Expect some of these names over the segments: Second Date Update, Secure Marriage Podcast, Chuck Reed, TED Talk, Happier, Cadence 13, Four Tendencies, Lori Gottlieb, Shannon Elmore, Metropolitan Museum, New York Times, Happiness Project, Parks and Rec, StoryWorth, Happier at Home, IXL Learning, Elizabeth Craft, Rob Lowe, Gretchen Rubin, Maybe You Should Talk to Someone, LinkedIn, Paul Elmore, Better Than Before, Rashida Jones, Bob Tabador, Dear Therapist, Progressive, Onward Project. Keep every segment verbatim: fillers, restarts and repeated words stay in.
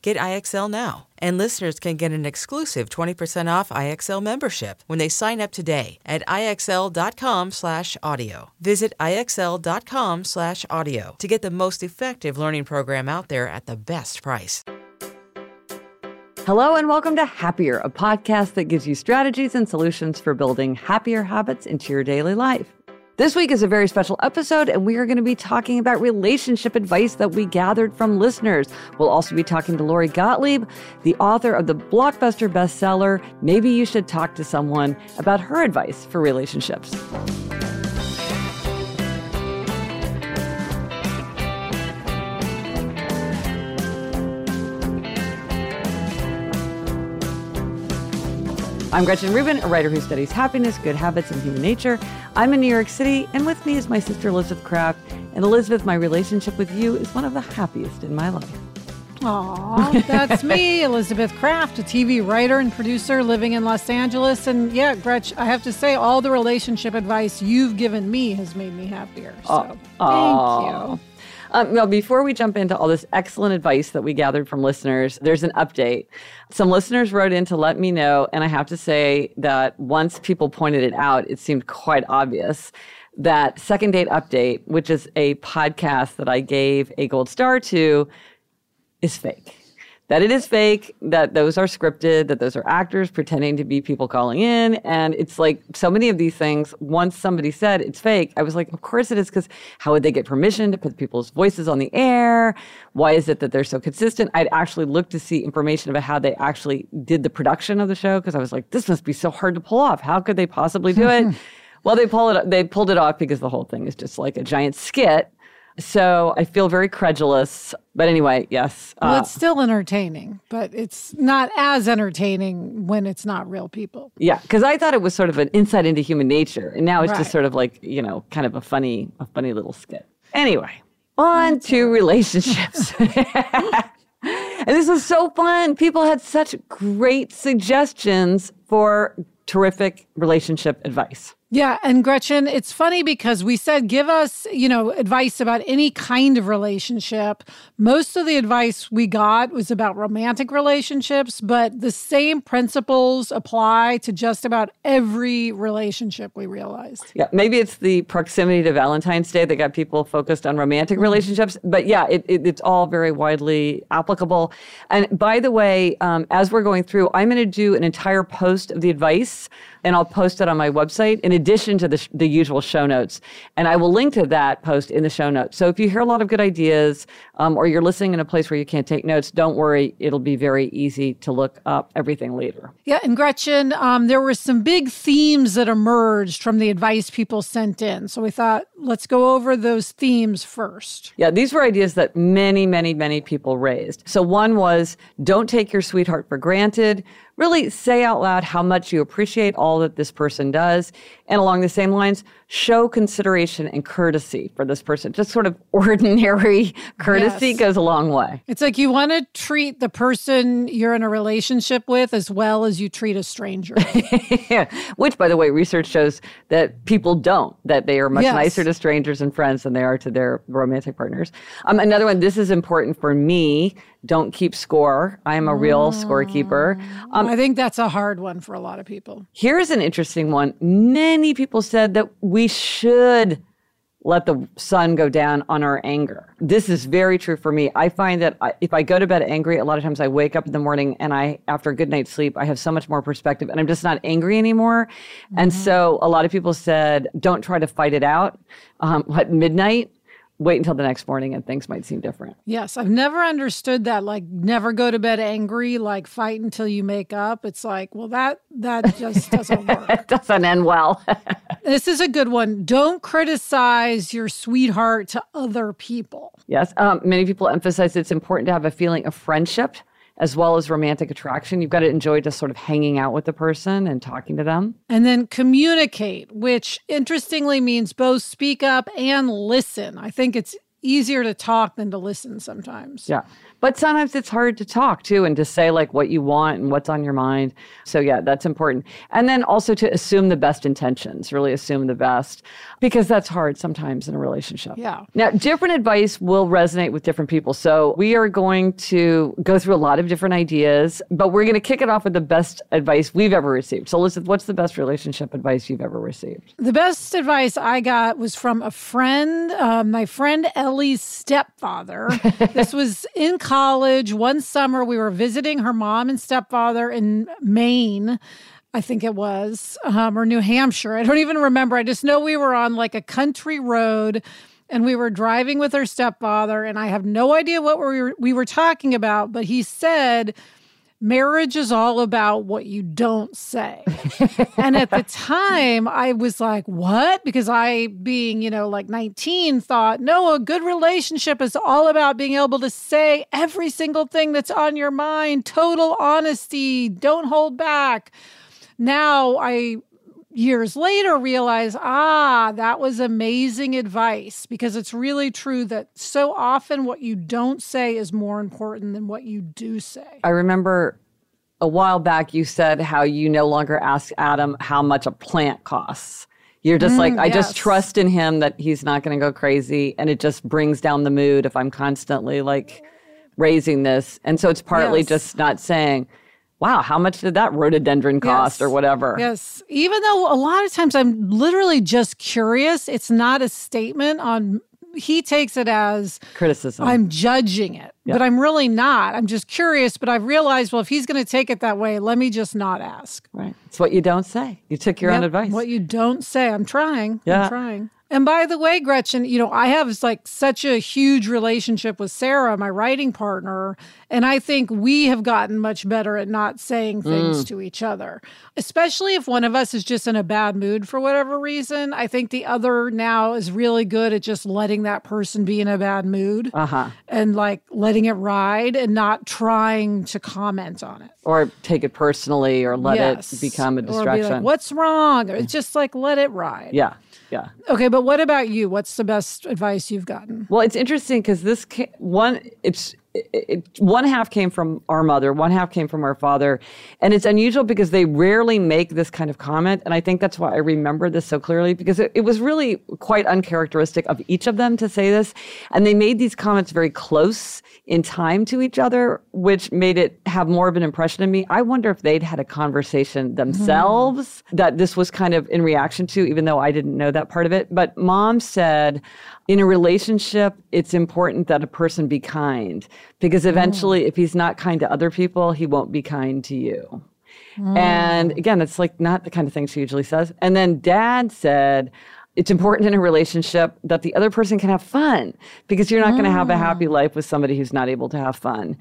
Get I X L now. And listeners can get an exclusive twenty percent off I X L membership when they sign up today at I X L dot com slash audio. Visit I X L dot com slash audio to get the most effective learning program out there at the best price. Hello and welcome to Happier, a podcast that gives you strategies and solutions for building happier habits into your daily life. This week is a very special episode, and we are going to be talking about relationship advice that we gathered from listeners. We'll also be talking to Lori Gottlieb, the author of the blockbuster bestseller, Maybe You Should Talk to Someone, about her advice for relationships. I'm Gretchen Rubin, a writer who studies happiness, good habits, and human nature. I'm in New York City, and with me is my sister, Elizabeth Craft. And Elizabeth, my relationship with you is one of the happiest in my life. Aw, that's me, Elizabeth Craft, a T V writer and producer living in Los Angeles. And yeah, Gretch, I have to say, all the relationship advice you've given me has made me happier. So uh, thank uh. you. Um, well, before we jump into all this excellent advice that we gathered from listeners, there's an update. Some listeners wrote in to let me know, and I have to say that once people pointed it out, it seemed quite obvious that Second Date Update, which is a podcast that I gave a gold star to, is fake. That it is fake, that those are scripted, that those are actors pretending to be people calling in. And it's like so many of these things, once somebody said it's fake, I was like, of course it is, because how would they get permission to put people's voices on the air? Why is it that they're so consistent? I'd actually looked to see information about how they actually did the production of the show, because I was like, this must be so hard to pull off. How could they possibly do it? Well, they pull it, they pulled it off because the whole thing is just like a giant skit. So I feel very credulous. But anyway, yes. Uh, well, it's still entertaining, but it's not as entertaining when it's not real people. Yeah, because I thought it was sort of an insight into human nature. And now it's right. Just sort of like, you know, kind of a funny, a funny little skit. Anyway, on That's to right. relationships. And this was so fun. People had such great suggestions for terrific relationship advice. Yeah. And Gretchen, it's funny because we said, give us, you know, advice about any kind of relationship. Most of the advice we got was about romantic relationships, but the same principles apply to just about every relationship, we realized. Yeah. Maybe it's the proximity to Valentine's Day that got people focused on romantic relationships. But yeah, it, it, it's all very widely applicable. And by the way, um, as we're going through, I'm going to do an entire post of the advice, and I'll post it on my website in a addition to the, the usual show notes. And I will link to that post in the show notes. So if you hear a lot of good ideas um, or you're listening in a place where you can't take notes, don't worry. It'll be very easy to look up everything later. Yeah. And Gretchen, um, there were some big themes that emerged from the advice people sent in. So we thought, let's go over those themes first. Yeah. These were ideas that many, many, many people raised. So one was, don't take your sweetheart for granted. Really say out loud how much you appreciate all that this person does. And along the same lines, show consideration and courtesy for this person. Just sort of ordinary courtesy yes. goes a long way. It's like you want to treat the person you're in a relationship with as well as you treat a stranger. yeah. Which, by the way, research shows that people don't, that they are much yes. nicer to strangers and friends than they are to their romantic partners. Um, another one, this is important for me, don't keep score. I am a real mm. scorekeeper. Um, I think that's a hard one for a lot of people. Here's an interesting one. Many people said that we should let the sun go down on our anger. This is very true for me. I find that I, if I go to bed angry, a lot of times I wake up in the morning and I, after a good night's sleep, I have so much more perspective and I'm just not angry anymore. Mm-hmm. And so a lot of people said, don't try to fight it out um, at midnight. Wait until the next morning and things might seem different. Yes. I've never understood that. Like, never go to bed angry, like fight until you make up. It's like, well, that that just doesn't work. It doesn't end well. This is a good one. Don't criticize your sweetheart to other people. Yes. Um, many people emphasize it's important to have a feeling of friendship as well as romantic attraction. You've got to enjoy just sort of hanging out with the person and talking to them. And then communicate, which interestingly means both speak up and listen. I think it's easier to talk than to listen sometimes. Yeah. But sometimes it's hard to talk too and to say like what you want and what's on your mind. So yeah, that's important. And then also to assume the best intentions, really assume the best, because that's hard sometimes in a relationship. Yeah. Now, different advice will resonate with different people. So we are going to go through a lot of different ideas, but we're going to kick it off with the best advice we've ever received. So Elizabeth, what's the best relationship advice you've ever received? The best advice I got was from a friend, uh, my friend Ellie. Kelly's stepfather. This was in college. One summer, we were visiting her mom and stepfather in Maine, I think it was, um, or New Hampshire. I don't even remember. I just know we were on like a country road and we were driving with her stepfather. And I have no idea what we were, we were talking about, but he said, marriage is all about what you don't say. And at the time, I was like, what? Because I, being, you know, like nineteen, thought, no, a good relationship is all about being able to say every single thing that's on your mind, total honesty, don't hold back. Now I, years later, realize, ah, that was amazing advice, because it's really true that so often what you don't say is more important than what you do say. I remember a while back you said how you no longer ask Adam how much a plant costs. You're just mm, like, I yes. just trust in him that he's not going to go crazy, and it just brings down the mood if I'm constantly like raising this. And so it's partly yes. just not saying, wow, how much did that rhododendron cost yes. or whatever? Yes. Even though a lot of times I'm literally just curious, it's not a statement on, he takes it as criticism. I'm judging it, yeah. but I'm really not. I'm just curious, but I've realized, well, if he's going to take it that way, let me just not ask. Right. It's what you don't say. You took your yep. own advice. What you don't say. I'm trying. Yeah. I'm trying. And by the way, Gretchen, you know, I have like such a huge relationship with Sarah, my writing partner, and I think we have gotten much better at not saying things mm. to each other, especially if one of us is just in a bad mood for whatever reason. I think the other now is really good at just letting that person be in a bad mood uh-huh. and like letting it ride and not trying to comment on it. Or take it personally or let yes. it become a distraction. Or be like, what's wrong? It's just like, let it ride. Yeah. Yeah. Okay, but what about you? What's the best advice you've gotten? Well, it's interesting because this ca- one, it's it, it, one half came from our mother, one half came from our father, and it's unusual because they rarely make this kind of comment, and I think that's why I remember this so clearly, because it, it was really quite uncharacteristic of each of them to say this, and they made these comments very close in time to each other, which made it have more of an impression on me. I wonder if they'd had a conversation themselves mm-hmm. that this was kind of in reaction to, even though I didn't know that part of it. But mom said, in a relationship, it's important that a person be kind, because eventually, oh. if he's not kind to other people, he won't be kind to you. Mm. And again, it's like not the kind of thing she usually says. And then Dad said, it's important in a relationship that the other person can have fun, because you're not mm. going to have a happy life with somebody who's not able to have fun.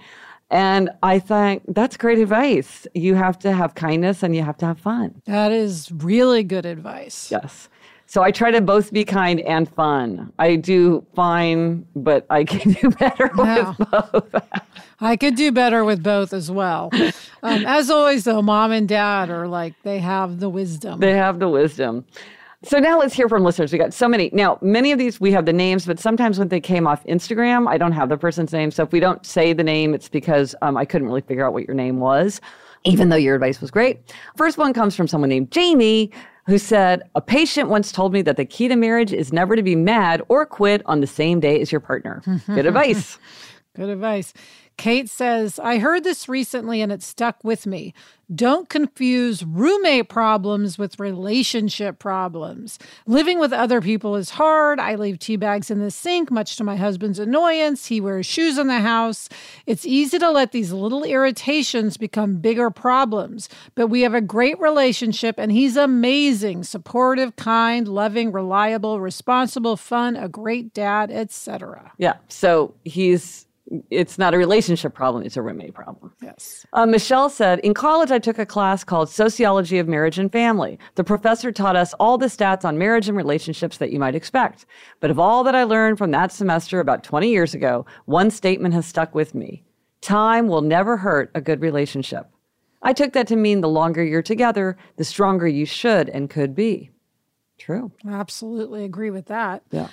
And I think that's great advice. You have to have kindness and you have to have fun. That is really good advice. Yes. So I try to both be kind and fun. I do fine, but I can do better yeah. with both. I could do better with both as well. Um, as always, though, Mom and Dad are like, they have the wisdom. They have the wisdom. So now let's hear from listeners. We got so many. Now, many of these, we have the names, but sometimes when they came off Instagram, I don't have the person's name. So if we don't say the name, it's because um, I couldn't really figure out what your name was, even though your advice was great. First one comes from someone named Jamie, who said, a patient once told me that the key to marriage is never to be mad or quit on the same day as your partner. Good advice. Good advice. Kate says, I heard this recently and it stuck with me. Don't confuse roommate problems with relationship problems. Living with other people is hard. I leave tea bags in the sink, much to my husband's annoyance. He wears shoes in the house. It's easy to let these little irritations become bigger problems. But we have a great relationship, and he's amazing, supportive, kind, loving, reliable, responsible, fun, a great dad, et cetera. Yeah, so he's... it's not a relationship problem. It's a roommate problem. Yes. Uh, Michelle said, in college, I took a class called Sociology of Marriage and Family. The professor taught us all the stats on marriage and relationships that you might expect. But of all that I learned from that semester about twenty years ago, one statement has stuck with me. Time will never hurt a good relationship. I took that to mean the longer you're together, the stronger you should and could be. True. I absolutely agree with that. Yeah.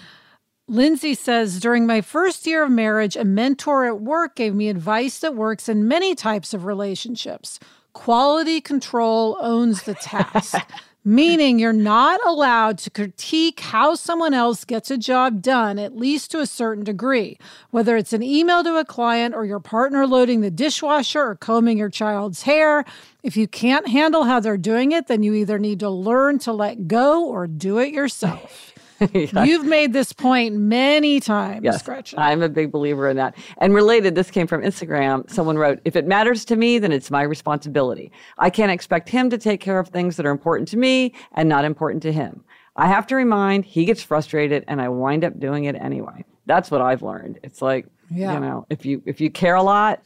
Lindsay says, during my first year of marriage, a mentor at work gave me advice that works in many types of relationships. Quality control owns the task, meaning you're not allowed to critique how someone else gets a job done, at least to a certain degree, whether it's an email to a client or your partner loading the dishwasher or combing your child's hair. If you can't handle how they're doing it, then you either need to learn to let go or do it yourself. Yeah. You've made this point many times, yes, Gretchen. I'm a big believer in that. And related, this came from Instagram. Someone wrote, if it matters to me, then it's my responsibility. I can't expect him to take care of things that are important to me and not important to him. I have to remind, he gets frustrated, and I wind up doing it anyway. That's what I've learned. It's like, yeah. you know, if you if you care a lot,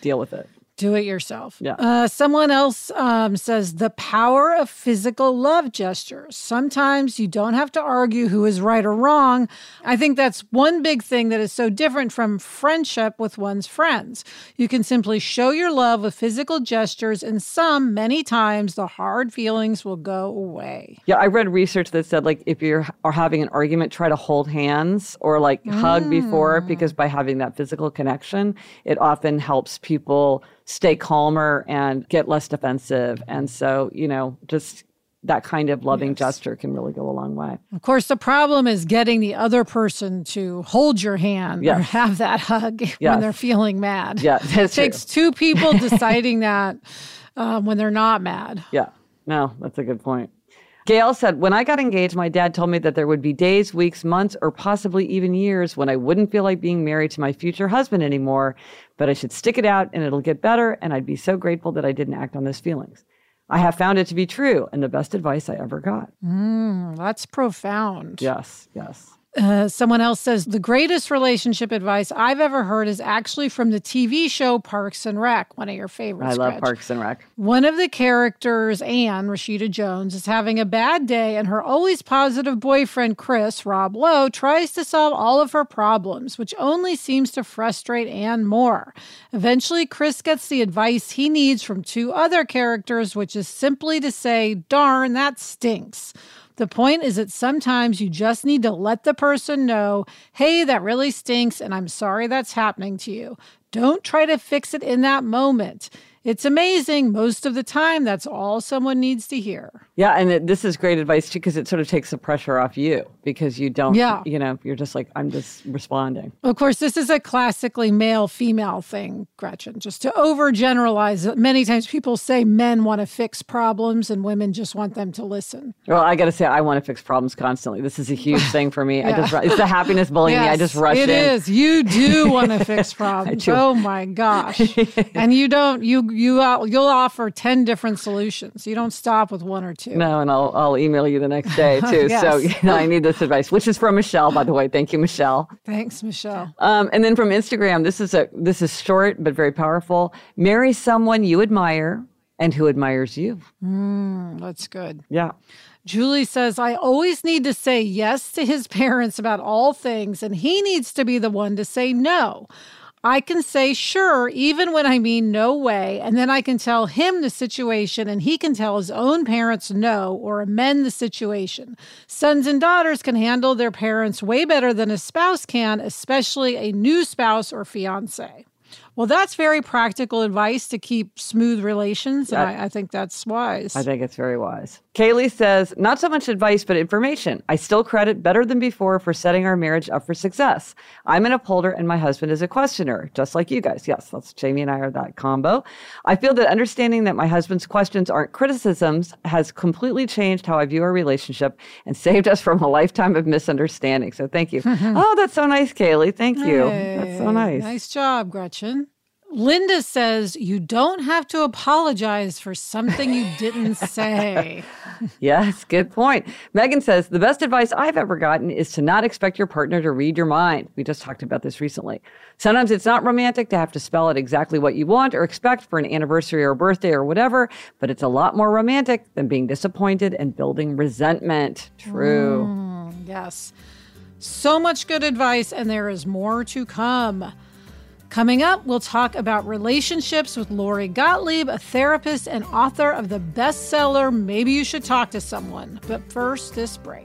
deal with it. Do it yourself. Yeah. Uh, someone else um, says, the power of physical love gestures. Sometimes you don't have to argue who is right or wrong. I think that's one big thing that is so different from friendship with one's friends. You can simply show your love with physical gestures, and some, many times, the hard feelings will go away. Yeah, I read research that said, like, if you are having an argument, try to hold hands or, like, mm. hug before, because by having that physical connection, it often helps people stay calmer and get less defensive. And so, you know, just that kind of loving yes. gesture can really go a long way. Of course, the problem is getting the other person to hold your hand yes. or have that hug yes. when they're feeling mad. Yeah, it takes true. two people deciding that um, when they're not mad. Yeah, no, that's a good point. Gail said, when I got engaged, my dad told me that there would be days, weeks, months, or possibly even years when I wouldn't feel like being married to my future husband anymore, but I should stick it out and it'll get better, and I'd be so grateful that I didn't act on those feelings. I have found it to be true and the best advice I ever got. Mm, that's profound. Yes, yes. Uh, someone else says, the greatest relationship advice I've ever heard is actually from the T V show Parks and Rec, one of your favorites. I love Gretch. Parks and Rec. One of the characters, Anne, Rashida Jones, is having a bad day, and her always positive boyfriend, Chris, Rob Lowe, tries to solve all of her problems, which only seems to frustrate Anne more. Eventually, Chris gets the advice he needs from two other characters, which is simply to say, darn, that stinks. The point is that sometimes you just need to let the person know, hey, that really stinks, and I'm sorry that's happening to you. Don't try to fix it in that moment. It's amazing. Most of the time, that's all someone needs to hear. Yeah, and it, this is great advice, too, because it sort of takes the pressure off you, because you don't, yeah. you know, you're just like, I'm just responding. Of course, this is a classically male-female thing, Gretchen, just to overgeneralize. Many times people say men want to fix problems and women just want them to listen. Well, I got to say, I want to fix problems constantly. This is a huge thing for me. yeah. I just It's the happiness bullying yes, me. I just rush it in. It is. You do want to fix problems. Oh, my gosh. And you don't, you you you'll offer ten different solutions. You don't stop with one or two. No, and I'll I'll email you the next day too. Yes. So you know, I need this advice, which is from Michelle, by the way. Thank you, Michelle. Thanks, Michelle. Um, and then from Instagram, this is a this is short but very powerful. Marry someone you admire and who admires you. Mm, that's good. Yeah. Julie says, I always need to say yes to his parents about all things, and he needs to be the one to say no. I can say sure, even when I mean no way, and then I can tell him the situation, and he can tell his own parents no or amend the situation. Sons and daughters can handle their parents way better than a spouse can, especially a new spouse or fiancé. Well, that's very practical advice to keep smooth relations, and I, I think that's wise. I think it's very wise. Kelley says, not so much advice, but information. I still credit Better Than Before for setting our marriage up for success. I'm an upholder, and my husband is a questioner, just like you guys. Yes, that's Jamie and I are that combo. I feel that understanding that my husband's questions aren't criticisms has completely changed how I view our relationship and saved us from a lifetime of misunderstanding. So thank you. Oh, that's so nice, Kelley. Thank you. Hey, that's so nice. Nice job, Gretchen. Linda says, you don't have to apologize for something you didn't say. Yes, good point. Megan says, the best advice I've ever gotten is to not expect your partner to read your mind. We just talked about this recently. Sometimes it's not romantic to have to spell out exactly what you want or expect for an anniversary or birthday or whatever, but it's a lot more romantic than being disappointed and building resentment. True. Mm, yes. So much good advice, and there is more to come. Coming up, we'll talk about relationships with Lori Gottlieb, a therapist and author of the bestseller, Maybe You Should Talk to Someone. But first, this break.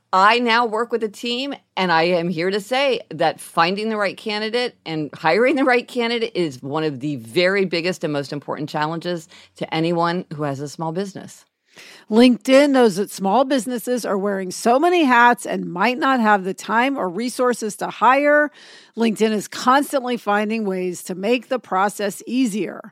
I now work with a team, and I am here to say that finding the right candidate and hiring the right candidate is one of the very biggest and most important challenges to anyone who has a small business. LinkedIn knows that small businesses are wearing so many hats and might not have the time or resources to hire. LinkedIn is constantly finding ways to make the process easier.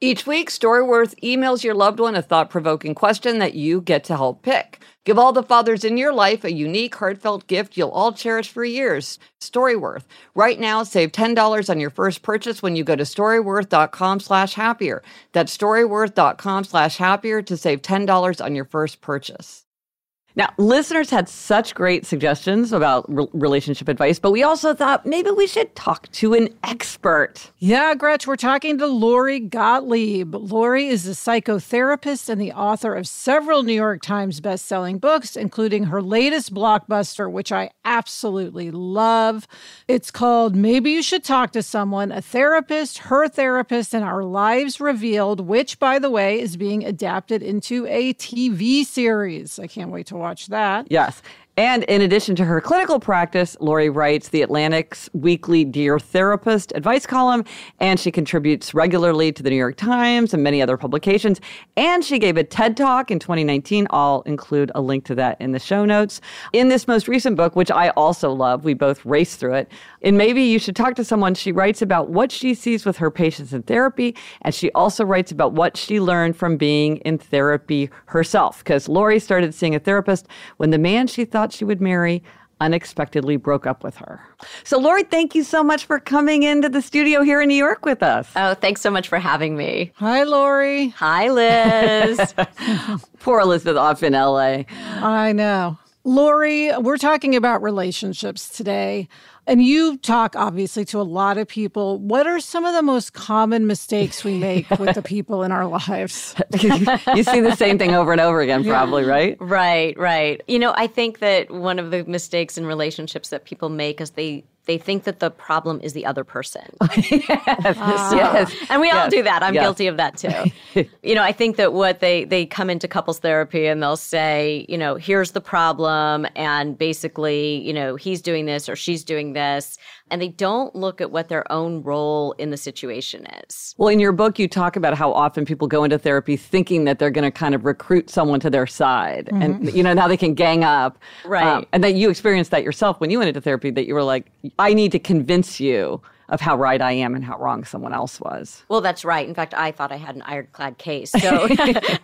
Each week, StoryWorth emails your loved one a thought-provoking question that you get to help pick. Give all the fathers in your life a unique, heartfelt gift you'll all cherish for years. StoryWorth. Right now, save ten dollars on your first purchase when you go to StoryWorth.com slash Happier. That's StoryWorth.com slash Happier to save ten dollars on your first purchase. Now, listeners had such great suggestions about re- relationship advice, but we also thought maybe we should talk to an expert. Yeah, Gretch, we're talking to Lori Gottlieb. Lori is a psychotherapist and the author of several New York Times bestselling books, including her latest blockbuster, which I absolutely love. It's called Maybe You Should Talk to Someone, A Therapist, Her Therapist, and Our Lives Revealed, which, by the way, is being adapted into a T V series. I can't wait to watch. Watch that. Yes. And in addition to her clinical practice, Lori writes The Atlantic's weekly Dear Therapist advice column, and she contributes regularly to the New York Times and many other publications. And she gave a TED Talk in twenty nineteen. I'll include a link to that in the show notes. In this most recent book, which I also love, we both raced through it, in Maybe You Should Talk to Someone, she writes about what she sees with her patients in therapy, and she also writes about what she learned from being in therapy herself, because Lori started seeing a therapist when the man she thought she would marry unexpectedly broke up with her. So, Lori, thank you so much for coming into the studio here in New York with us. Oh, thanks so much for having me. Hi, Lori. Hi, Liz. Poor Elizabeth off in L A. I know. Lori, we're talking about relationships today, and you talk, obviously, to a lot of people. What are some of the most common mistakes we make with the people in our lives? You see the same thing over and over again, probably, yeah. right? Right, right. You know, I think that one of the mistakes in relationships that people make is they they think that the problem is the other person. yes, ah. yes. And we yes. all do that. I'm yes. guilty of that too. You know, I think that what they, they come into couples therapy and they'll say, you know, here's the problem. And basically, you know, he's doing this or she's doing this. And they don't look at what their own role in the situation is. Well, in your book, you talk about how often people go into therapy thinking that they're going to kind of recruit someone to their side. Mm-hmm. And, you know, now they can gang up. Right. Um, and that you experienced that yourself when you went into therapy, that you were like, I need to convince you of how right I am and how wrong someone else was. Well, that's right. In fact, I thought I had an ironclad case. So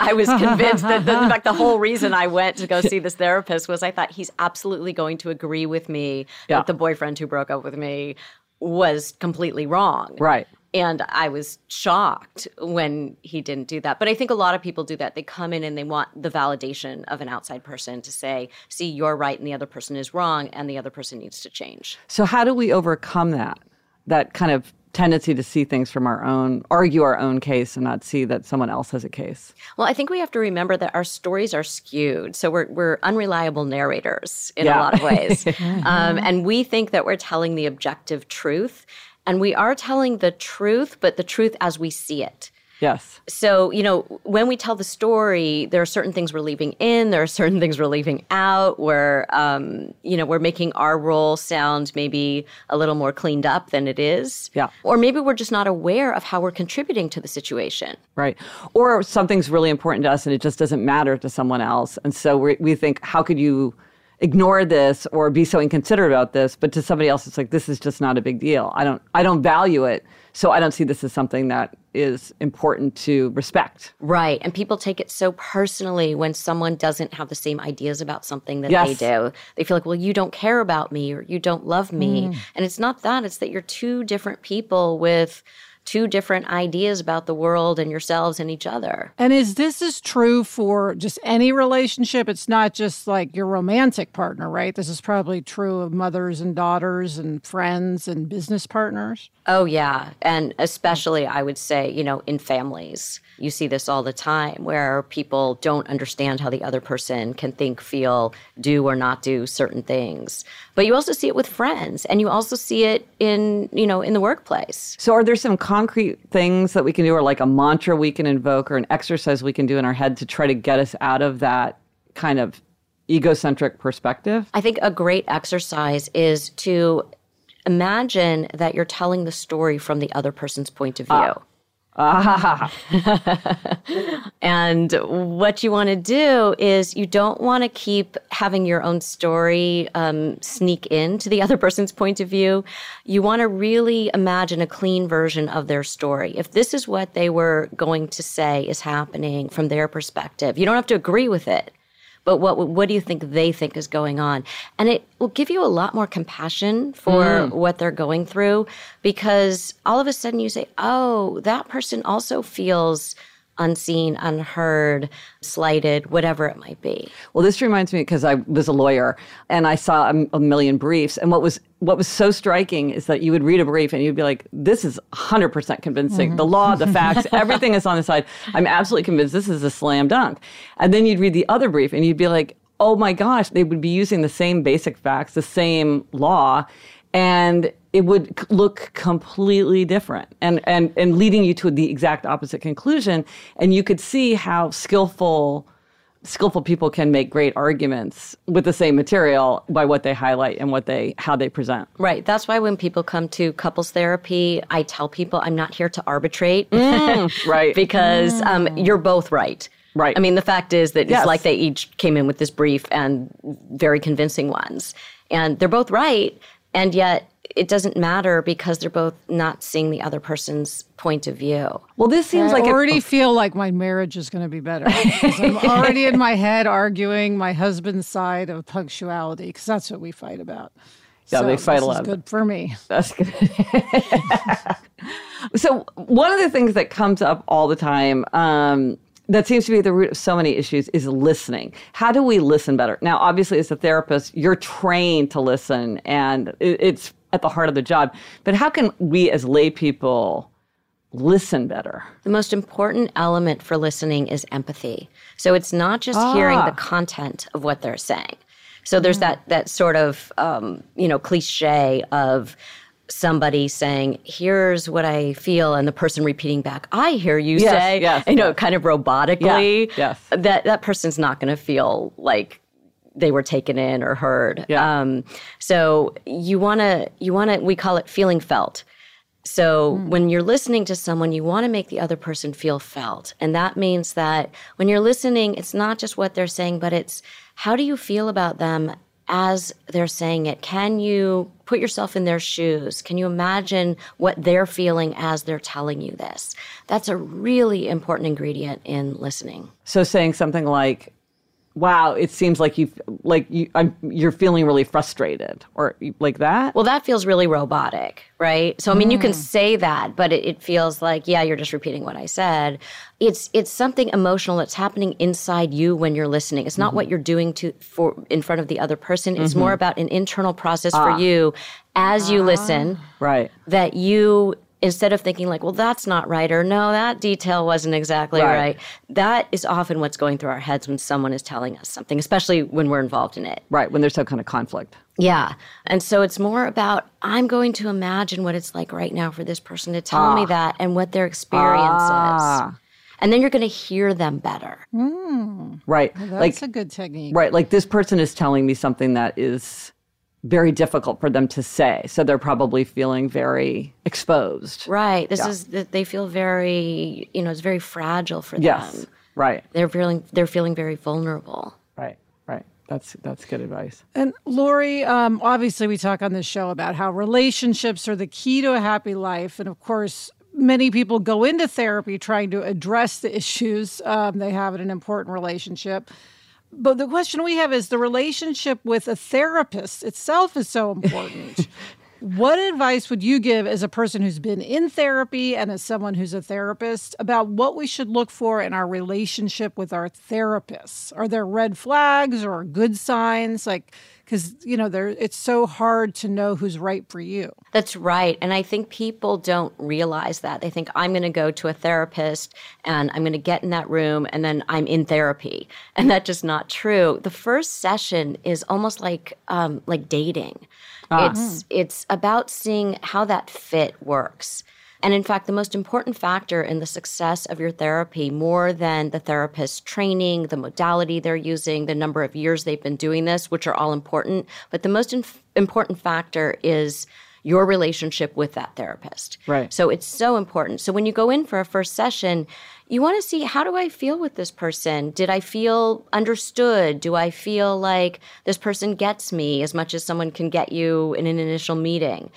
I was convinced that, the, in fact, the whole reason I went to go see this therapist was I thought he's absolutely going to agree with me yeah. that the boyfriend who broke up with me was completely wrong. Right. And I was shocked when he didn't do that. But I think a lot of people do that. They come in and they want the validation of an outside person to say, see, you're right and the other person is wrong and the other person needs to change. So how do we overcome that? That kind of tendency to see things from our own, argue our own case and not see that someone else has a case? Well, I think we have to remember that our stories are skewed. So we're, we're unreliable narrators in yeah. a lot of ways. um, and we think that we're telling the objective truth. And we are telling the truth, but the truth as we see it. Yes. So, you know, when we tell the story, there are certain things we're leaving in, there are certain things we're leaving out, we're, um, you know, we're making our role sound maybe a little more cleaned up than it is. Yeah. Or maybe we're just not aware of how we're contributing to the situation. Right. Or something's really important to us and it just doesn't matter to someone else. And so we we think, how could you ignore this or be so inconsiderate about this? But to somebody else, it's like, this is just not a big deal. I don't, I don't value it. So I don't see this as something that is important to respect. Right. And people take it so personally when someone doesn't have the same ideas about something that yes. they do. They feel like, well, you don't care about me or you don't love me. Mm. And it's not that. It's that you're two different people with two different ideas about the world and yourselves and each other. And is this is true for just any relationship? It's not just like your romantic partner, right? This is probably true of mothers and daughters and friends and business partners. Oh, yeah. And especially, I would say, you know, in families, you see this all the time where people don't understand how the other person can think, feel, do or not do certain things. But you also see it with friends and you also see it in, you know, in the workplace. So are there some concrete things that we can do or like a mantra we can invoke or an exercise we can do in our head to try to get us out of that kind of egocentric perspective? I think a great exercise is to imagine that you're telling the story from the other person's point of view. Uh, Ah. And what you want to do is you don't want to keep having your own story um, sneak into the other person's point of view. You want to really imagine a clean version of their story. If this is what they were going to say is happening from their perspective, you don't have to agree with it. But what what do you think they think is going on? And it will give you a lot more compassion for mm. what they're going through, because all of a sudden you say, oh, that person also feels unseen, unheard, slighted, whatever it might be. Well, this reminds me, because I was a lawyer and I saw a, a million briefs. And what was what was so striking is that you would read a brief and you'd be like, this is one hundred percent convincing. Mm-hmm. The law, the facts, everything is on the side. I'm absolutely convinced this is a slam dunk. And then you'd read the other brief and you'd be like, oh my gosh, they would be using the same basic facts, the same law. And it would look completely different and, and, and leading you to the exact opposite conclusion. And you could see how skillful skillful people can make great arguments with the same material by what they highlight and what they how they present. Right. That's why when people come to couples therapy, I tell people I'm not here to arbitrate. Mm, right. Because um, you're both right. Right. I mean, the fact is that yes. It's like they each came in with this brief and very convincing ones. And they're both right. And yet it doesn't matter because they're both not seeing the other person's point of view. Well, this seems I like I already it, feel like my marriage is going to be better. I'm already in my head arguing my husband's side of punctuality because that's what we fight about. Yeah, so they fight a lot. That's good for me. That's good. So one of the things that comes up all the time um, that seems to be at the root of so many issues is listening. How do we listen better? Now, obviously, as a therapist, you're trained to listen, and it's at the heart of the job. But how can we as lay people listen better? The most important element for listening is empathy. So it's not just ah. hearing the content of what they're saying. So there's mm. that that sort of, um, you know, cliche of somebody saying, here's what I feel, and the person repeating back, I hear you yes, say, yes, you know, yes. kind of robotically, yeah, yes. that that person's not going to feel like they were taken in or heard. Yeah. Um, so you want to, you want to, we call it feeling felt. So mm. when you're listening to someone, you want to make the other person feel felt. And that means that when you're listening, it's not just what they're saying, but it's how do you feel about them as they're saying it? Can you put yourself in their shoes? Can you imagine what they're feeling as they're telling you this? That's a really important ingredient in listening. So saying something like, wow, it seems like you like you I'm, you're feeling really frustrated, or like that. Well, that feels really robotic, right? So I mean, mm. you can say that, but it, it feels like, yeah, you're just repeating what I said. It's it's something emotional that's happening inside you when you're listening. It's not mm-hmm. what you're doing to for in front of the other person. It's mm-hmm. more about an internal process ah. for you as ah. you listen, right? That you. Instead of thinking like, well, that's not right, or no, that detail wasn't exactly right. right. That is often what's going through our heads when someone is telling us something, especially when we're involved in it. Right, when there's some kind of conflict. Yeah. And so it's more about, I'm going to imagine what it's like right now for this person to tell ah. me that and what their experience ah. is. And then you're going to hear them better. Mm. Right. Well, that's like, a good technique. Right. Like this person is telling me something that is very difficult for them to say. So they're probably feeling very exposed. Right. This yeah. is, they feel very, you know, it's very fragile for them. Yes, right. They're feeling, they're feeling very vulnerable. Right, right. That's, that's good advice. And Lori, um, obviously we talk on this show about how relationships are the key to a happy life. And of course, many people go into therapy trying to address the issues um, they have in an important relationship. But the question we have is the relationship with a therapist itself is so important. What advice would you give as a person who's been in therapy and as someone who's a therapist about what we should look for in our relationship with our therapists? Are there red flags or good signs? Like, because, you know, there it's so hard to know who's right for you. That's right. And I think people don't realize that. They think, I'm going to go to a therapist and I'm going to get in that room and then I'm in therapy. And that's just not true. The first session is almost like um, like dating. Ah. It's it's about seeing how that fit works. And in fact, the most important factor in the success of your therapy, more than the therapist's training, the modality they're using, the number of years they've been doing this, which are all important, but the most inf- important factor is your relationship with that therapist. Right. So it's so important. So when you go in for a first session, you want to see, how do I feel with this person? Did I feel understood? Do I feel like this person gets me as much as someone can get you in an initial meeting?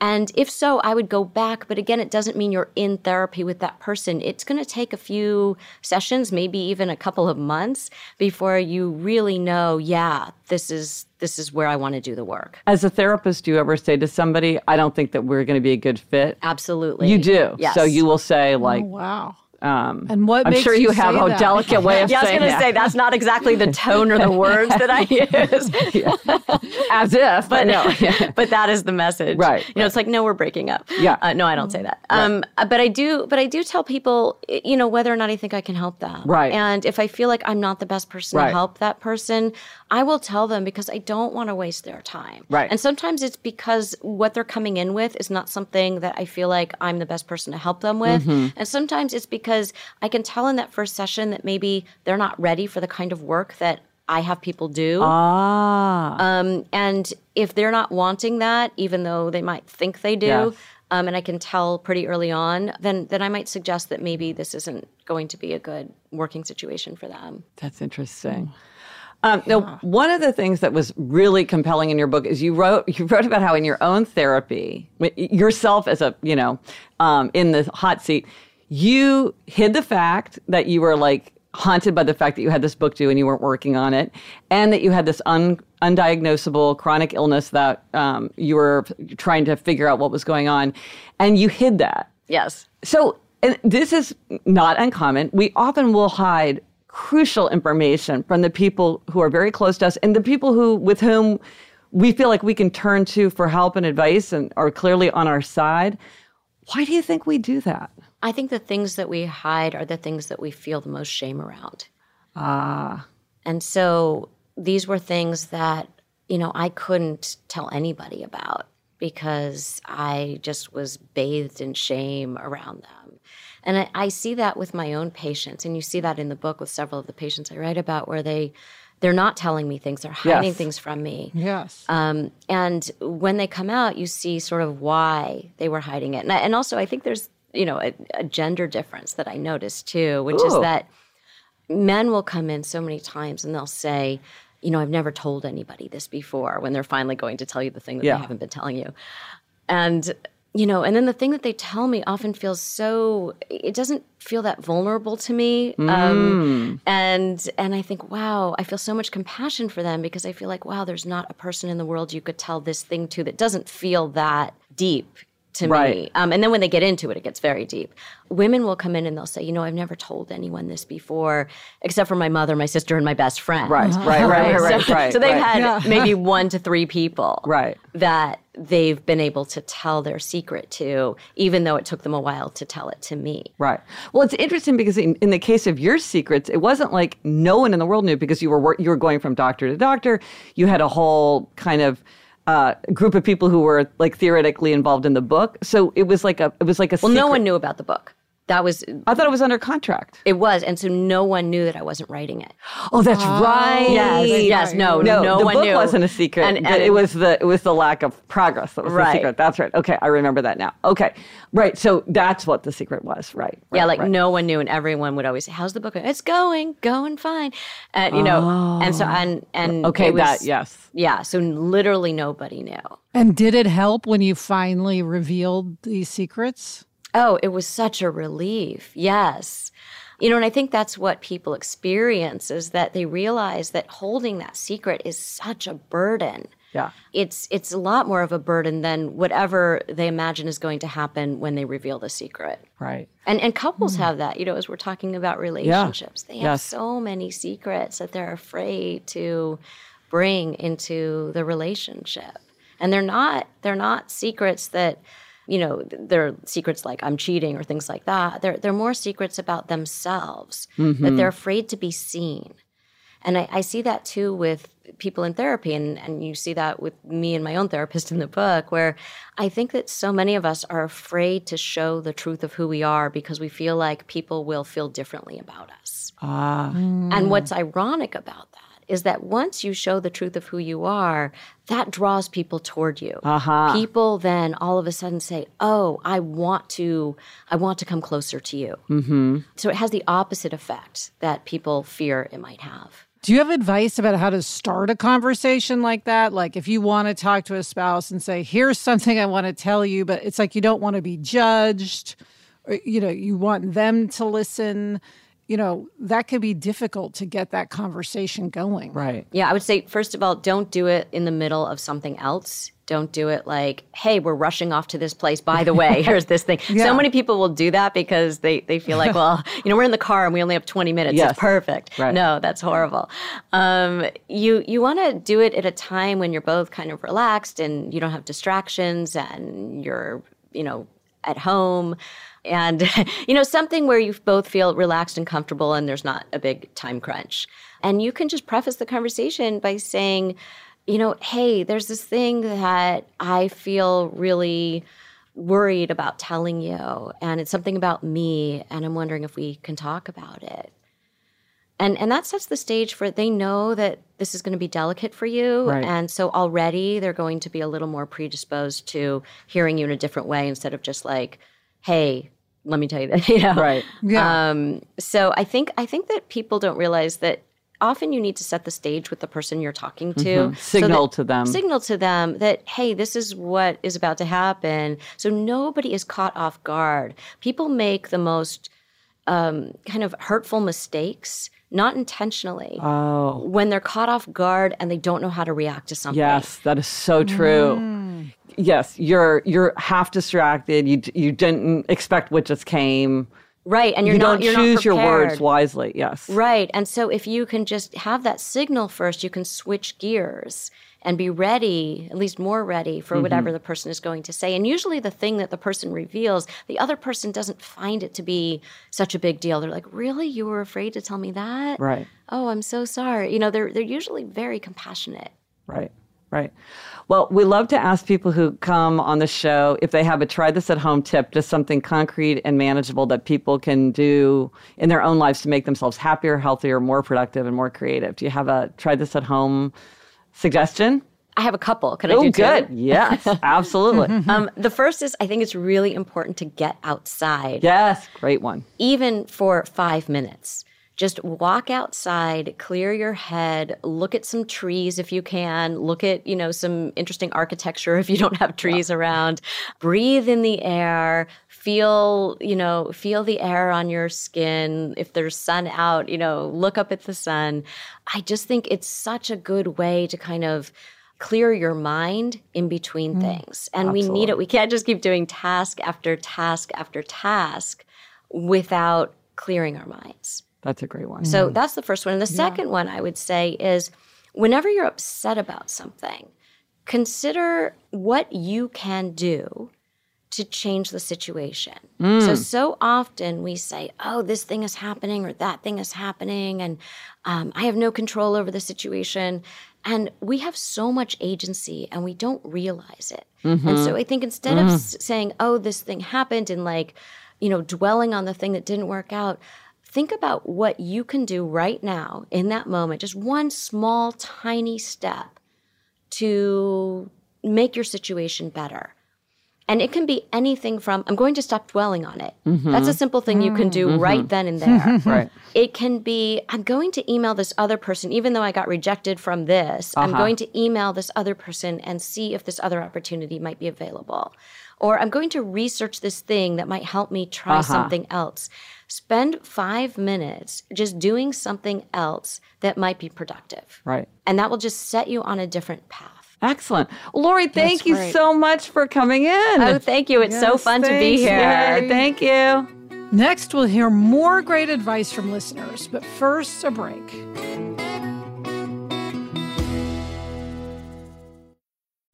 And if so, I would go back. But again, it doesn't mean you're in therapy with that person. It's going to take a few sessions, maybe even a couple of months, before you really know, yeah, this is this is where I want to do the work. As a therapist, do you ever say to somebody, I don't think that we're going to be a good fit? Absolutely. You do. Yes. So you will say like, oh, wow. Um, and what I'm makes sure you, you have a that? delicate way of yeah, saying that. I was going to say, that's not exactly the tone or the words that I use. Yeah. As if, but no. Yeah. But that is the message. Right. You right. know, it's like, no, we're breaking up. Yeah. Uh, no, I don't say that. Right. Um, but I do, but I do tell people, you know, whether or not I think I can help them. Right. And if I feel like I'm not the best person right. to help that person, I will tell them because I don't want to waste their time. Right. And sometimes it's because what they're coming in with is not something that I feel like I'm the best person to help them with. Mm-hmm. And sometimes it's because because I can tell in that first session that maybe they're not ready for the kind of work that I have people do. Ah. Um, and if they're not wanting that, even though they might think they do, yes. um, and I can tell pretty early on, then then I might suggest that maybe this isn't going to be a good working situation for them. That's interesting. Um, yeah. Now, one of the things that was really compelling in your book is you wrote you wrote about how in your own therapy, yourself as a, you know, um, in the hot seat, you hid the fact that you were like, haunted by the fact that you had this book due and you weren't working on it, and that you had this un, undiagnosable chronic illness that um, you were trying to figure out what was going on, and you hid that. Yes. So, and this is not uncommon. We often will hide crucial information from the people who are very close to us and the people who with whom we feel like we can turn to for help and advice and are clearly on our side. Why do you think we do that? I think the things that we hide are the things that we feel the most shame around. Ah. And so these were things that, you know, I couldn't tell anybody about because I just was bathed in shame around them. And I, I see that with my own patients. And you see that in the book with several of the patients I write about where they, they're not telling me things. They're hiding yes. things from me. Yes. Um, and when they come out, you see sort of why they were hiding it. And, I, and also I think there's, you know, a, a gender difference that I noticed too, which Ooh. Is that men will come in so many times and they'll say, you know, I've never told anybody this before when they're finally going to tell you the thing that yeah. they haven't been telling you. And, you know, and then the thing that they tell me often feels so, it doesn't feel that vulnerable to me. Mm. Um, and and I think, wow, I feel so much compassion for them because I feel like, wow, there's not a person in the world you could tell this thing to that doesn't feel that deep to right. me. Um, and then when they get into it, it gets very deep. Women will come in and they'll say, you know, I've never told anyone this before, except for my mother, my sister, and my best friend. Right, uh-huh. right, right, right, so, right. So they've right. had yeah. maybe one to three people right. that they've been able to tell their secret to, even though it took them a while to tell it to me. Right. Well, it's interesting because in, in the case of your secrets, it wasn't like no one in the world knew because you were you were going from doctor to doctor. You had a whole kind of Uh, group of people who were like theoretically involved in the book, so it was like a it was like a. Well, secret. No one knew about the book. That was. I thought it was under contract. It was, and so no one knew that I wasn't writing it. Oh, that's oh, right. Yes, yes, yes. No, no, no one knew. The book wasn't a secret. And, and it was the it was the lack of progress that was right. the secret. That's right. Okay, I remember that now. Okay, right. So that's what the secret was. Right. right yeah, like right. no one knew, and everyone would always say, "How's the book? It's going, going fine," and you know, oh. and so and and okay, it was, that yes. Yeah, so literally nobody knew. And did it help when you finally revealed these secrets? Oh, it was such a relief. Yes. You know, and I think that's what people experience is that they realize that holding that secret is such a burden. Yeah. It's it's a lot more of a burden than whatever they imagine is going to happen when they reveal the secret. Right. And and couples mm. have that, you know, as we're talking about relationships. Yeah. They have yes. so many secrets that they're afraid to bring into the relationship. And they're not they're not secrets that, you know, they're secrets like I'm cheating or things like that. They're they're more secrets about themselves mm-hmm. that they're afraid to be seen. And I, I see that too with people in therapy, and, and you see that with me and my own therapist in the book, where I think that so many of us are afraid to show the truth of who we are because we feel like people will feel differently about us. Ah. Mm. And what's ironic about that is that once you show the truth of who you are, that draws people toward you. Uh-huh. People then all of a sudden say, oh, I want to I want to come closer to you. Mm-hmm. So it has the opposite effect that people fear it might have. Do you have advice about how to start a conversation like that? Like if you want to talk to a spouse and say, here's something I want to tell you, but it's like you don't want to be judged, or, you know, you want them to listen. You know, that could be difficult to get that conversation going. Right. Yeah, I would say, first of all, don't do it in the middle of something else. Don't do it like, hey, we're rushing off to this place. By the way, here's this thing. Yeah. So many people will do that because they, they feel like, well, you know, we're in the car and we only have twenty minutes. Yes. It's perfect. Right. No, that's horrible. Um, you you want to do it at a time when you're both kind of relaxed and you don't have distractions and you're, you know, at home. And, you know, something where you both feel relaxed and comfortable and there's not a big time crunch. And you can just preface the conversation by saying, you know, hey, there's this thing that I feel really worried about telling you, and it's something about me, and I'm wondering if we can talk about it. And and that sets the stage for, they know that this is going to be delicate for you. Right. And so already they're going to be a little more predisposed to hearing you in a different way instead of just like, hey, let me tell you that, you know? Right. Yeah. Um, so I think I think that people don't realize that often you need to set the stage with the person you're talking to. Mm-hmm. Signal so that, to them. Signal to them that, hey, this is what is about to happen. So nobody is caught off guard. People make the most um, kind of hurtful mistakes, not intentionally, oh. when they're caught off guard and they don't know how to react to something. Yes, that is so true. Mm. Yes, you're you're half distracted. You you didn't expect what just came. Right, and you're you not, don't you're choose not your words wisely, yes. Right, and so if you can just have that signal first, you can switch gears and be ready, at least more ready, for mm-hmm. whatever the person is going to say. And usually the thing that the person reveals, the other person doesn't find it to be such a big deal. They're like, really? You were afraid to tell me that? Right. Oh, I'm so sorry. You know, they're they're usually very compassionate. Right. Right. Well, we love to ask people who come on the show if they have a try this at home tip, just something concrete and manageable that people can do in their own lives to make themselves happier, healthier, more productive, and more creative. Do you have a try this at home suggestion? I have a couple. Can I do two? Oh, good. Yes, absolutely. um, the first is, I think it's really important to get outside. Yes, great one. Even for five minutes. Just walk outside, clear your head, look at some trees if you can, look at, you know, some interesting architecture if you don't have trees yeah. around, breathe in the air, feel, you know, feel the air on your skin. If there's sun out, you know, look up at the sun. I just think it's such a good way to kind of clear your mind in between mm. things. And Absolutely. we need it. We can't just keep doing task after task after task without clearing our minds. That's a great one. So that's the first one. And the yeah. second one I would say is, whenever you're upset about something, consider what you can do to change the situation. Mm. So, so often we say, oh, this thing is happening or that thing is happening, and um, I have no control over the situation. And we have so much agency and we don't realize it. Mm-hmm. And so I think instead mm. of s- saying, oh, this thing happened, and like, you know, dwelling on the thing that didn't work out, think about what you can do right now in that moment, just one small, tiny step to make your situation better. And it can be anything from, I'm going to stop dwelling on it. Mm-hmm. That's a simple thing you can do mm-hmm. right then and there. Right. It can be, I'm going to email this other person, even though I got rejected from this, uh-huh. I'm going to email this other person and see if this other opportunity might be available. Or I'm going to research this thing that might help me try uh-huh. something else. Spend five minutes just doing something else that might be productive. Right. And that will just set you on a different path. Excellent. Well, Lori, thank That's you right. so much for coming in. Oh, thank you. It's yes, so fun thanks, to be here. Yay. Thank you. Next, we'll hear more great advice from listeners. But first, a break.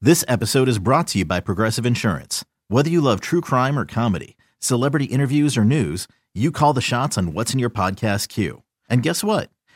This episode is brought to you by Progressive Insurance. Whether you love true crime or comedy, celebrity interviews or news, you call the shots on what's in your podcast queue. And guess what?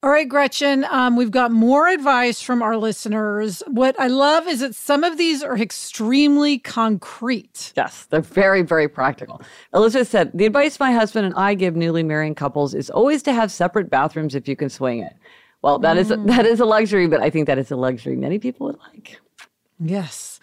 All right, Gretchen, um, we've got more advice from our listeners. What I love is that some of these are extremely concrete. Yes, they're very, very practical. Elizabeth said, the advice my husband and I give newly marrying couples is always to have separate bathrooms if you can swing it. Well, that mm. is that is a luxury, but I think that is a luxury many people would like. Yes.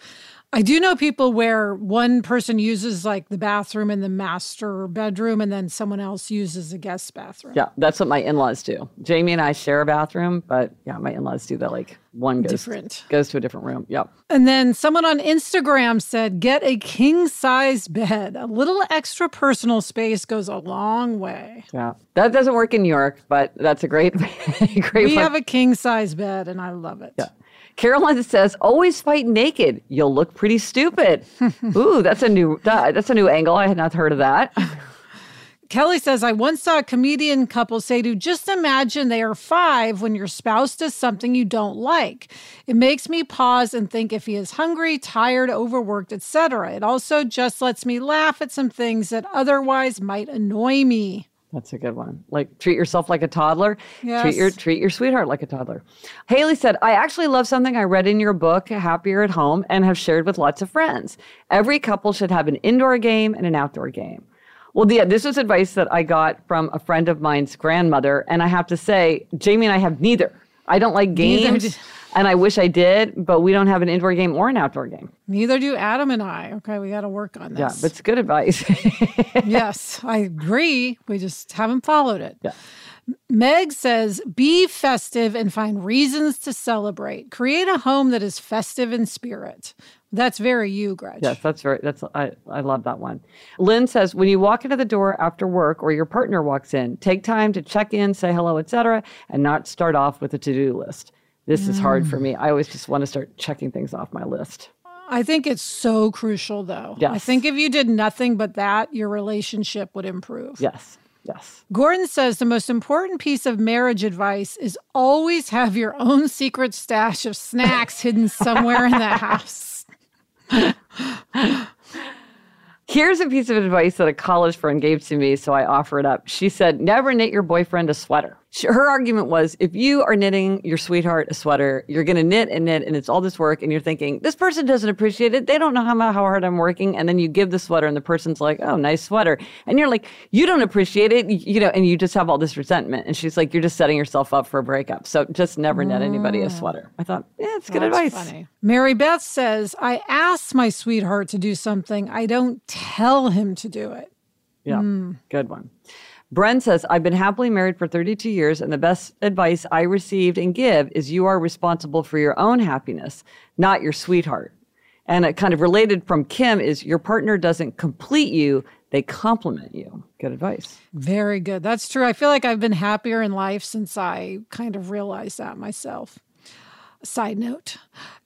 I do know people where one person uses like the bathroom in the master bedroom and then someone else uses a guest bathroom. Yeah, that's what my in-laws do. Jamie and I share a bathroom, but yeah, my in-laws do that. Like one goes, different. goes to a different room. Yep. And then someone on Instagram said, get a king-size bed. A little extra personal space goes a long way. Yeah, that doesn't work in New York, but that's a great, great we one. We have a king-size bed and I love it. Yeah. Caroline says, always fight naked. You'll look pretty stupid. Ooh, that's a new that's a new angle. I had not heard of that. Kelley says, I once saw a comedian couple say to just imagine they are five when your spouse does something you don't like. It makes me pause and think if he is hungry, tired, overworked, et cetera. It also just lets me laugh at some things that otherwise might annoy me. That's a good one. Like, treat yourself like a toddler. Yes. Treat your treat your sweetheart like a toddler. Haley said, I actually love something I read in your book, Happier at Home, and have shared with lots of friends. Every couple should have an indoor game and an outdoor game. Well, yeah, this was advice that I got from a friend of mine's grandmother, and I have to say, Jamie and I have neither. I don't like games, and I wish I did, but we don't have an indoor game or an outdoor game. Neither do Adam and I. Okay, we got to work on this. Yeah, but it's good advice. Yes, I agree. We just haven't followed it. Yeah. Meg says, be festive and find reasons to celebrate. Create a home that is festive in spirit. That's very you, Gretchen. Yes, that's very, that's, I, I love that one. Lynn says, when you walk into the door after work or your partner walks in, take time to check in, say hello, et cetera, and not start off with a to-do list. This mm. is hard for me. I always just want to start checking things off my list. I think it's so crucial, though. Yes. I think if you did nothing but that, your relationship would improve. Yes. Yes. Gordon says the most important piece of marriage advice is always have your own secret stash of snacks hidden somewhere in the house. Here's a piece of advice that a college friend gave to me, so I offer it up. She said, never knit your boyfriend a sweater. She, her argument was, if you are knitting your sweetheart a sweater, you're going to knit and knit, and it's all this work, and you're thinking, this person doesn't appreciate it. They don't know how, how hard I'm working. And then you give the sweater, and the person's like, oh, nice sweater. And you're like, you don't appreciate it, you know, and you just have all this resentment. And she's like, you're just setting yourself up for a breakup. So just never mm. knit anybody a sweater. I thought, yeah, that's good advice. Funny. Mary Beth says, I asked my sweetheart to do something. I don't tell him to do it. Yeah, mm. good one. Bren says, I've been happily married for thirty-two years, and the best advice I received and give is you are responsible for your own happiness, not your sweetheart. And a kind of related from Kim is your partner doesn't complete you, they compliment you. Good advice. Very good. That's true. I feel like I've been happier in life since I kind of realized that myself. Side note,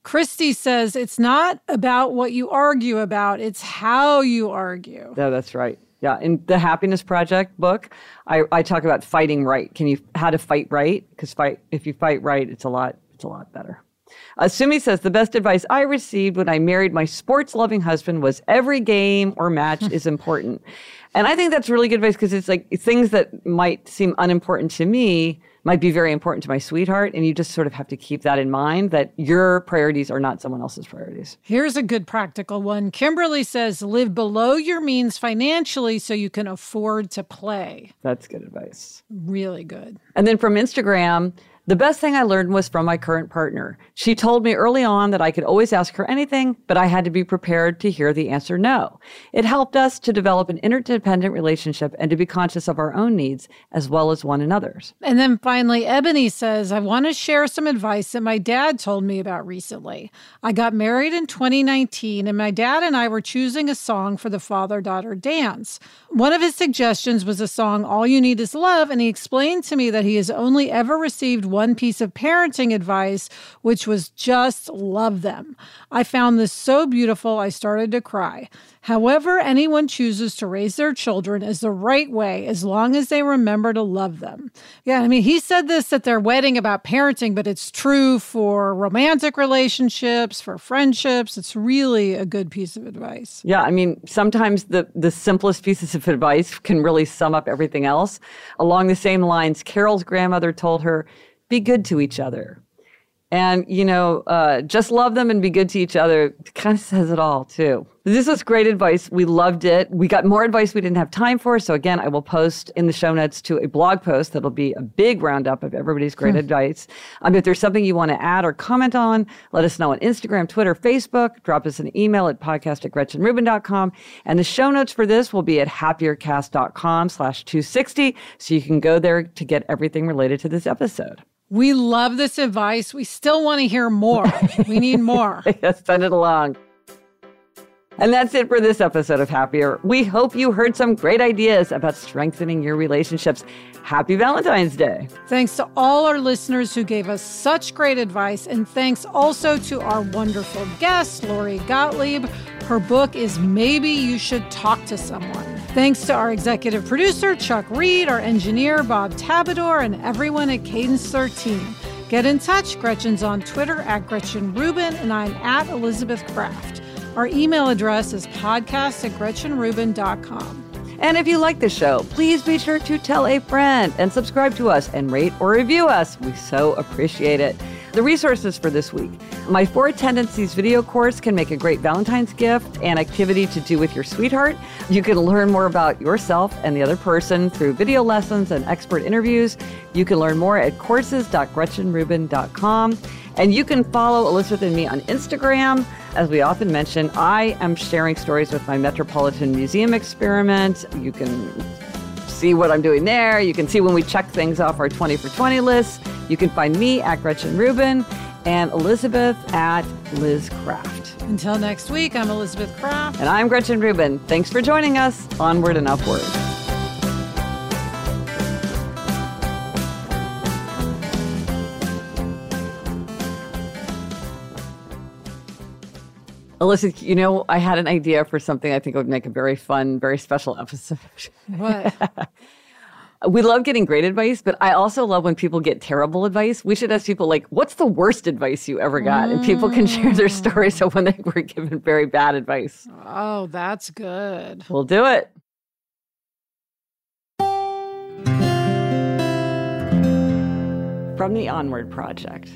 Christy says, it's not about what you argue about, it's how you argue. No, that's right. Yeah, in the Happiness Project book, I, I talk about fighting right. Can you how to fight right? Because fight if you fight right, it's a lot it's a lot better. Uh, Sumi says the best advice I received when I married my sports-loving husband was every game or match is important, and I think that's really good advice because it's like things that might seem unimportant to me might be very important to my sweetheart, and you just sort of have to keep that in mind that your priorities are not someone else's priorities. Here's a good practical one. Kimberly says, live below your means financially so you can afford to play. That's good advice. Really good. And then from Instagram, the best thing I learned was from my current partner. She told me early on that I could always ask her anything, but I had to be prepared to hear the answer no. It helped us to develop an interdependent relationship and to be conscious of our own needs as well as one another's. And then finally, Ebony says, I want to share some advice that my dad told me about recently. I got married in twenty nineteen, and my dad and I were choosing a song for the father-daughter dance. One of his suggestions was a song, All You Need Is Love, and he explained to me that he has only ever received one One piece of parenting advice, which was just love them. I found this so beautiful, I started to cry. However anyone chooses to raise their children is the right way as long as they remember to love them. Yeah, I mean, he said this at their wedding about parenting, but it's true for romantic relationships, for friendships. It's really a good piece of advice. Yeah, I mean, sometimes the, the simplest pieces of advice can really sum up everything else. Along the same lines, Carol's grandmother told her, be good to each other. And, you know, uh, just love them and be good to each other. It kind of says it all, too. This was great advice. We loved it. We got more advice we didn't have time for. So, again, I will post in the show notes to a blog post that'll be a big roundup of everybody's great hmm. advice. Um, if there's something you want to add or comment on, let us know on Instagram, Twitter, Facebook. Drop us an email at podcast at Gretchen Rubin dot com. And the show notes for this will be at happiercast dot com slash two sixty. So you can go there to get everything related to this episode. We love this advice. We still want to hear more. We need more. Yes, send it along. And that's it for this episode of Happier. We hope you heard some great ideas about strengthening your relationships. Happy Valentine's Day. Thanks to all our listeners who gave us such great advice. And thanks also to our wonderful guest, Lori Gottlieb. Her book is Maybe You Should Talk to Someone. Thanks to our executive producer, Chuck Reed, our engineer, Bob Tabador, and everyone at Cadence thirteen. Get in touch. Gretchen's on Twitter at Gretchen Rubin, and I'm at Elizabeth Craft. Our email address is podcast at Gretchen Rubin dot com. And if you like the show, please be sure to tell a friend and subscribe to us and rate or review us. We so appreciate it. The resources for this week. My Four Tendencies video course can make a great Valentine's gift and activity to do with your sweetheart. You can learn more about yourself and the other person through video lessons and expert interviews. You can learn more at courses dot Gretchen Rubin dot com. And you can follow Elizabeth and me on Instagram. As we often mention, I am sharing stories with my Metropolitan Museum experiment. You can see what I'm doing there. You can see when we check things off our twenty for twenty list. You can find me at Gretchen Rubin and Elizabeth at Liz Craft. Until next week, I'm Elizabeth Craft. And I'm Gretchen Rubin. Thanks for joining us. Onward and upward. Alyssa, you know, I had an idea for something I think would make a very fun, very special episode. What? We love getting great advice, but I also love when people get terrible advice. We should ask people, like, what's the worst advice you ever got? Mm. And people can share their stories of when they were given very bad advice. Oh, that's good. We'll do it. From the Onward Project.